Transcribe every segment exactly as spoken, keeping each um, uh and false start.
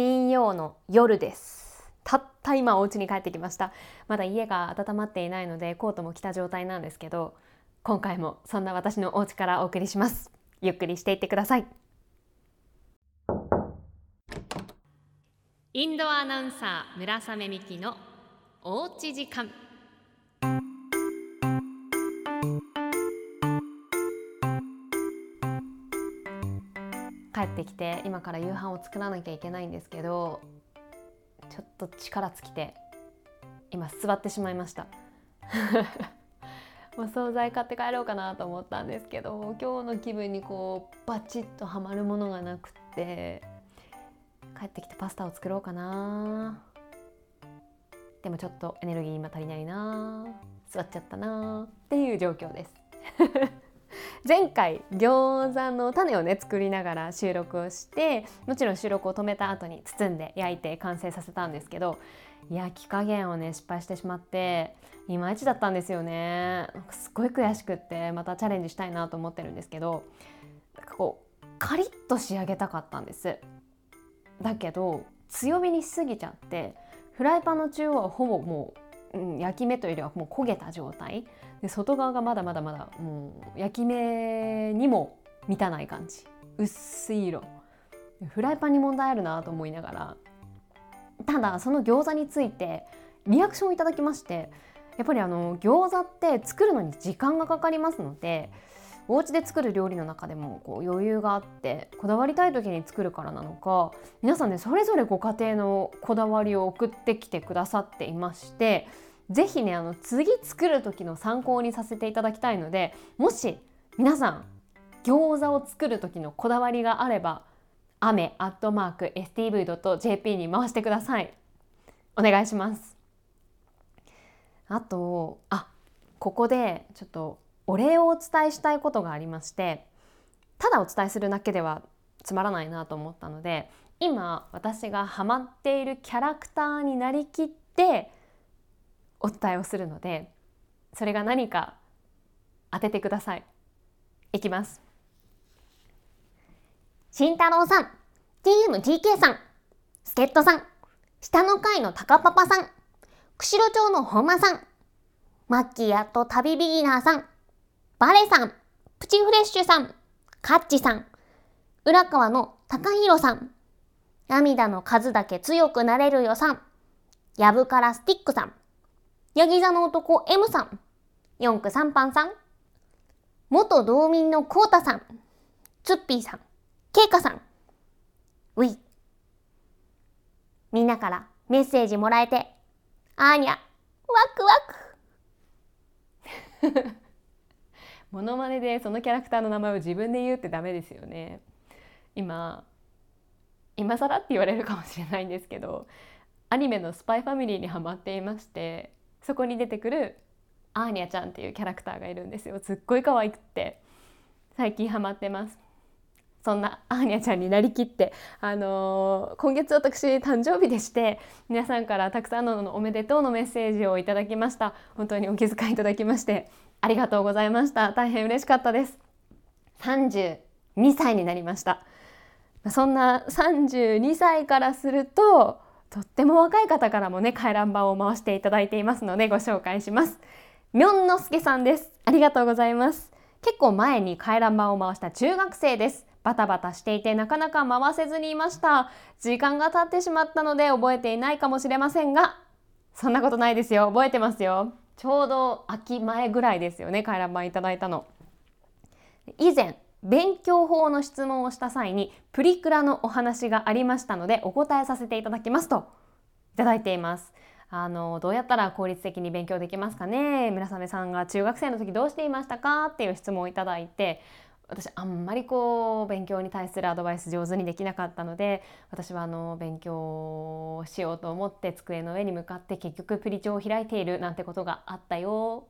金曜の夜です。たった今お家に帰ってきました。まだ家が温まっていないのでコートも着た状態なんですけど、今回もそんな私のお家からお送りします。ゆっくりしていってください。インドアナウンサー村雨美希のおうち時間。帰ってきて今から夕飯を作らなきゃいけないんですけど、ちょっと力尽きて今座ってしまいましたお惣菜買って帰ろうかなと思ったんですけど、今日の気分にこうバチッとはまるものがなくて、帰ってきてパスタを作ろうかな。でもちょっとエネルギー今足りないな、座っちゃったなっていう状況です前回餃子の種をね作りながら収録をして、もちろん収録を止めた後に包んで焼いて完成させたんですけど、焼き加減をね失敗してしまっていまいちだったんですよね。なんかすごい悔しくって、またチャレンジしたいなと思ってるんですけど、なんかこうカリッと仕上げたかったんです。だけど強火にしすぎちゃって、フライパンの中央はほぼもう、うん、焼き目というよりはもう焦げた状態で、外側がまだまだまだもう焼き目にも満たない感じ、薄い色、フライパンに問題あるなと思いながら。ただその餃子についてリアクションをいただきまして、やっぱりあの餃子って作るのに時間がかかりますので、お家で作る料理の中でもこう余裕があってこだわりたい時に作るからなのか、皆さんねそれぞれご家庭のこだわりを送ってきてくださっていまして、ぜひねあの次作る時の参考にさせていただきたいので、もし皆さん餃子を作る時のこだわりがあれば雨アットマークエスティーブイドットジェーピー に回してください。お願いします。あとあここでちょっとお礼をお伝えしたいことがありまして、ただお伝えするだけではつまらないなと思ったので、今私がハマっているキャラクターになりきってお伝えをするので、それが何か当ててください。いきます。慎太郎さん、 ティーエムティーケー さん、助っ人さん、下の階の高パパさん、釧路町の本間さん、マッキーやと旅ビギナーさん、バレさん、プチフレッシュさん、カッチさん、浦川の高弘さん、涙の数だけ強くなれるよさん、やぶからスティックさん、ヤギ座の男 M さん、ヨンク三パンさん、元道民のコウタさん、ツッピーさん、ケイカさん、ウィ。みんなからメッセージもらえて、あーにゃ、ワクワクモノマネでそのキャラクターの名前を自分で言うってダメですよね。今今更って言われるかもしれないんですけど、アニメのスパイファミリーにハマっていまして、そこに出てくるアーニャちゃんっていうキャラクターがいるんですよ。すっごい可愛くって最近ハマってます。そんなアーニャちゃんになりきって、あのー、今月私誕生日でして、皆さんからたくさんのおめでとうのメッセージをいただきました。本当にお気遣いいただきましてありがとうございました。大変嬉しかったです。さんじゅうにさいになりました。そんなさんじゅうにさいからするととっても若い方からもね回覧板を回していただいていますのでご紹介します。みょんのすけさんです。ありがとうございます。結構前に回覧板を回した中学生です。バタバタしていてなかなか回せずにいました。時間が経ってしまったので覚えていないかもしれませんが、そんなことないですよ。覚えてますよ。ちょうど秋前ぐらいですよね、回覧板いただいたの。以前勉強法の質問をした際にプリクラのお話がありましたのでお答えさせていただきますといただいています。あのどうやったら効率的に勉強できますかね、村雨さんが中学生の時どうしていましたかっていう質問をいただいて、私あんまりこう勉強に対するアドバイス上手にできなかったので、私はあの勉強しようと思って机の上に向かって結局プリ帳を開いているなんてことがあったよ。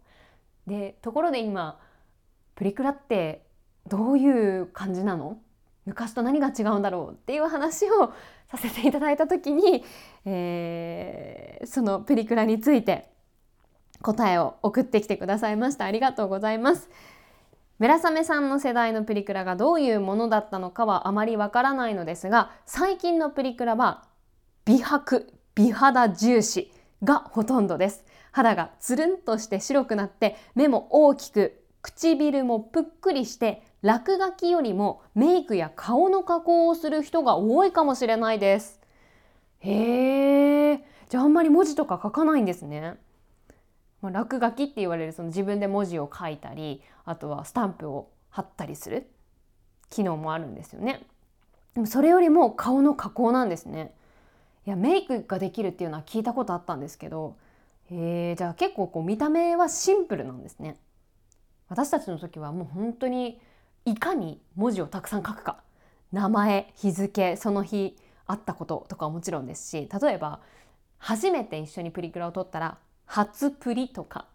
でところで今プリクラってどういう感じなの、昔と何が違うんだろうっていう話をさせていただいた時に、えー、そのプリクラについて答えを送ってきてくださいました。ありがとうございます。村雨さんの世代のプリクラがどういうものだったのかはあまりわからないのですが、最近のプリクラは美白、美肌重視がほとんどです。肌がつるんとして白くなって、目も大きく、唇もぷっくりして、落書きよりもメイクや顔の加工をする人が多いかもしれないです。へー、じゃああんまり文字とか書かないんですね。まあ、落書きって言われるその自分で文字を書いたり、あとはスタンプを貼ったりする機能もあるんですよね。でもそれよりも顔の加工なんですね。いや、メイクができるっていうのは聞いたことあったんですけど、えー、じゃあ結構こう見た目はシンプルなんですね。私たちの時はもう本当にいかに文字をたくさん書くか、名前、日付、その日あったこととかはもちろんですし、例えば初めて一緒にプリクラを撮ったら初プリとか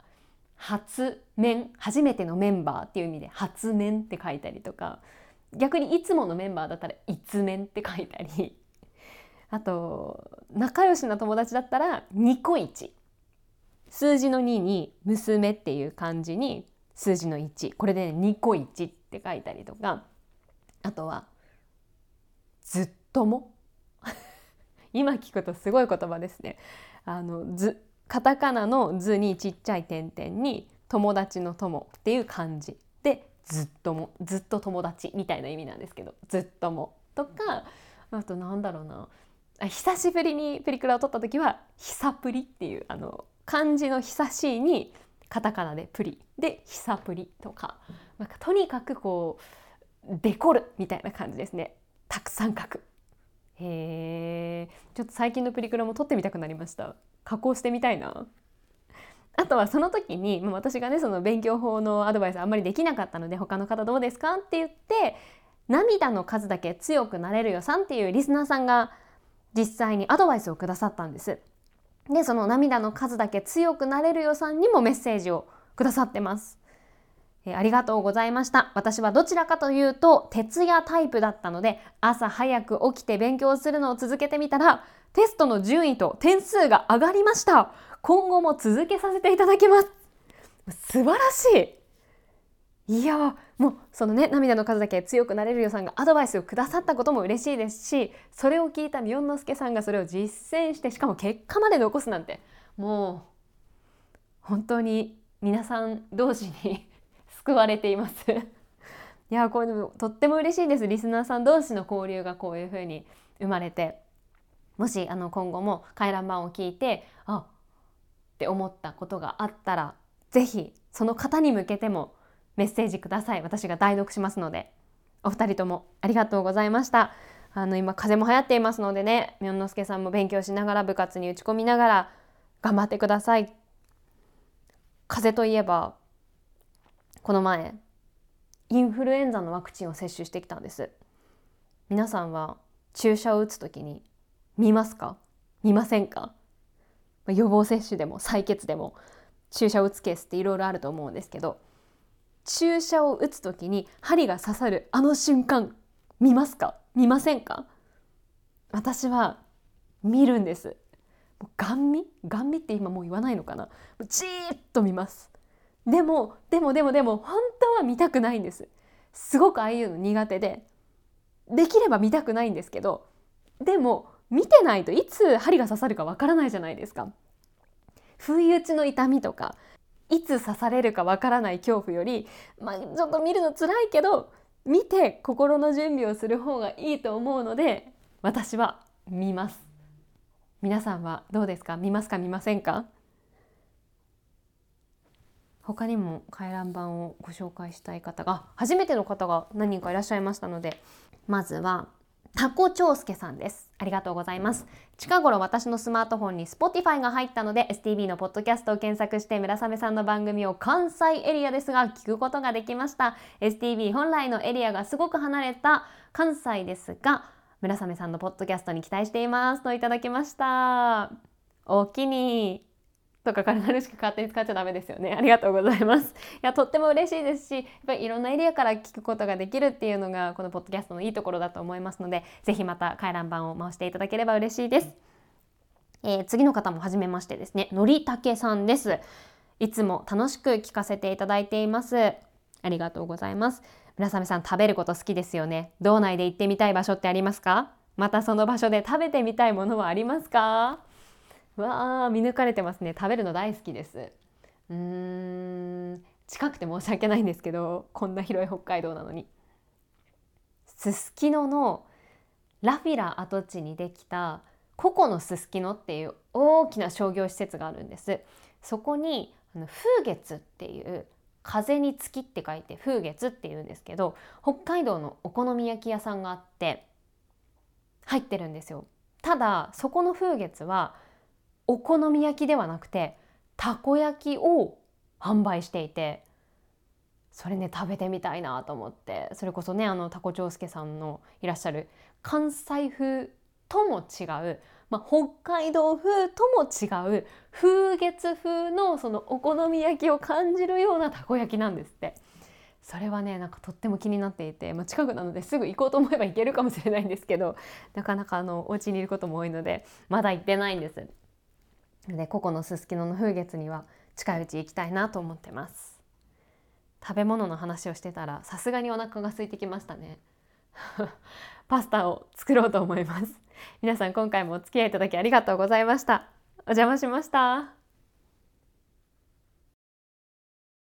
初面、初めてのメンバーっていう意味で初面って書いたりとか、逆にいつものメンバーだったらいつ面って書いたり、あと仲良しな友達だったらニコイチ、数字のにに娘っていう漢字に数字のいち、これで、ね、ニコイチって書いたりとか、あとはずっとも今聞くとすごい言葉ですね。あのずカタカナのずにちっちゃい点々に友達の友っていう漢字でずっとも、ずっと友達みたいな意味なんですけど、ずっともとか、あとなんだろうな、あ、久しぶりにプリクラを撮った時は久プリっていう、あの漢字の久しいにカタカナでプリで久プリとか、なんかとにかくこうデコるみたいな感じですね。たくさん書く。へー、ちょっと最近のプリクラも撮ってみたくなりました。加工してみたいな。あとはその時に私がね、その勉強法のアドバイスあんまりできなかったので、他の方どうですかって言って、涙の数だけ強くなれるよさんっていうリスナーさんが実際にアドバイスをくださったんです。で、その涙の数だけ強くなれるよさんにもメッセージをくださってます。えー、ありがとうございました。私はどちらかというと徹夜タイプだったので、朝早く起きて勉強するのを続けてみたらテストの順位と点数が上がりました。今後も続けさせていただきます。素晴らしい。いや、もうそのね、涙の数だけ強くなれるよさんがアドバイスをくださったことも嬉しいですし、それを聞いたみおんのすけさんがそれを実践して、しかも結果まで残すなんて、もう本当に皆さん同士に救われていますいや、こういうのとっても嬉しいです。リスナーさん同士の交流がこういう風に生まれて、もしあの今後も回覧板を聞いて、あって思ったことがあったら、ぜひその方に向けてもメッセージください。私が代読しますので。お二人ともありがとうございました。あの今風邪も流行っていますのでね、みおんのすけさんも勉強しながら、部活に打ち込みながら頑張ってください。風邪といえば、この前インフルエンザのワクチンを接種してきたんです。皆さんは注射を打つときに見ますか？見ませんか？予防接種でも採血でも注射を打つケースっていろいろあると思うんですけど、注射を打つときに針が刺さるあの瞬間、見ますか？見ませんか？私は見るんです。ガン見？ガン見って今もう言わないのかな。じーっと見ます。でもでもでもでも本当は見たくないんです。すごくああいうの苦手で、できれば見たくないんですけど、でも見てないといつ針が刺さるかわからないじゃないですか。不意打ちの痛みとか、いつ刺されるかわからない恐怖より、まあ、ちょっと見るの辛いけど見て心の準備をする方がいいと思うので、私は見ます。皆さんはどうですか？見ますか？見ませんか？他にも回覧板をご紹介したい方が、初めての方が何人かいらっしゃいましたので、まずはタコ長介さんです。ありがとうございます。近頃私のスマートフォンに Spotify が入ったので エスティーブイ のポッドキャストを検索して、村雨さんの番組を関西エリアですが聞くことができました。 エスティーブイ 本来のエリアがすごく離れた関西ですが、村雨さんのポッドキャストに期待していますといただきました。お気にとか、体にしか勝手に使っちゃダメですよね。ありがとうございます。いや、とっても嬉しいですし、やっぱりいろんなエリアから聞くことができるっていうのがこのポッドキャストのいいところだと思いますので、ぜひまた回覧板を回していただければ嬉しいです。えー、次の方も初めましてですね、のりたけさんです。いつも楽しく聞かせていただいています。ありがとうございます。村雨さん、食べること好きですよね。道内で行ってみたい場所ってありますか？またその場所で食べてみたいものはありますか？わー、見抜かれてますね。食べるの大好きです。うーん、近くて申し訳ないんですけど、こんな広い北海道なのに。すすきののラフィラ跡地にできたココのすすきのっていう大きな商業施設があるんです。そこに風月っていう、風に月って書いて風月っていうんですけど、北海道のお好み焼き屋さんがあって入ってるんですよ。ただそこの風月はお好み焼きではなくてたこ焼きを販売していて、それね食べてみたいなと思って。それこそね、あのたこ長介さんのいらっしゃる関西風とも違う、まあ、北海道風とも違う風月風のそのお好み焼きを感じるようなたこ焼きなんですって。それはねなんかとっても気になっていて、まあ、近くなのですぐ行こうと思えば行けるかもしれないんですけど、なかなかあのお家にいることも多いのでまだ行ってないんです。で、ここのすすきのの風月には近いうち行きたいなと思ってます。食べ物の話をしてたらさすがにお腹が空いてきましたねパスタを作ろうと思います。皆さん今回もお付き合いいただきありがとうございました。お邪魔しました。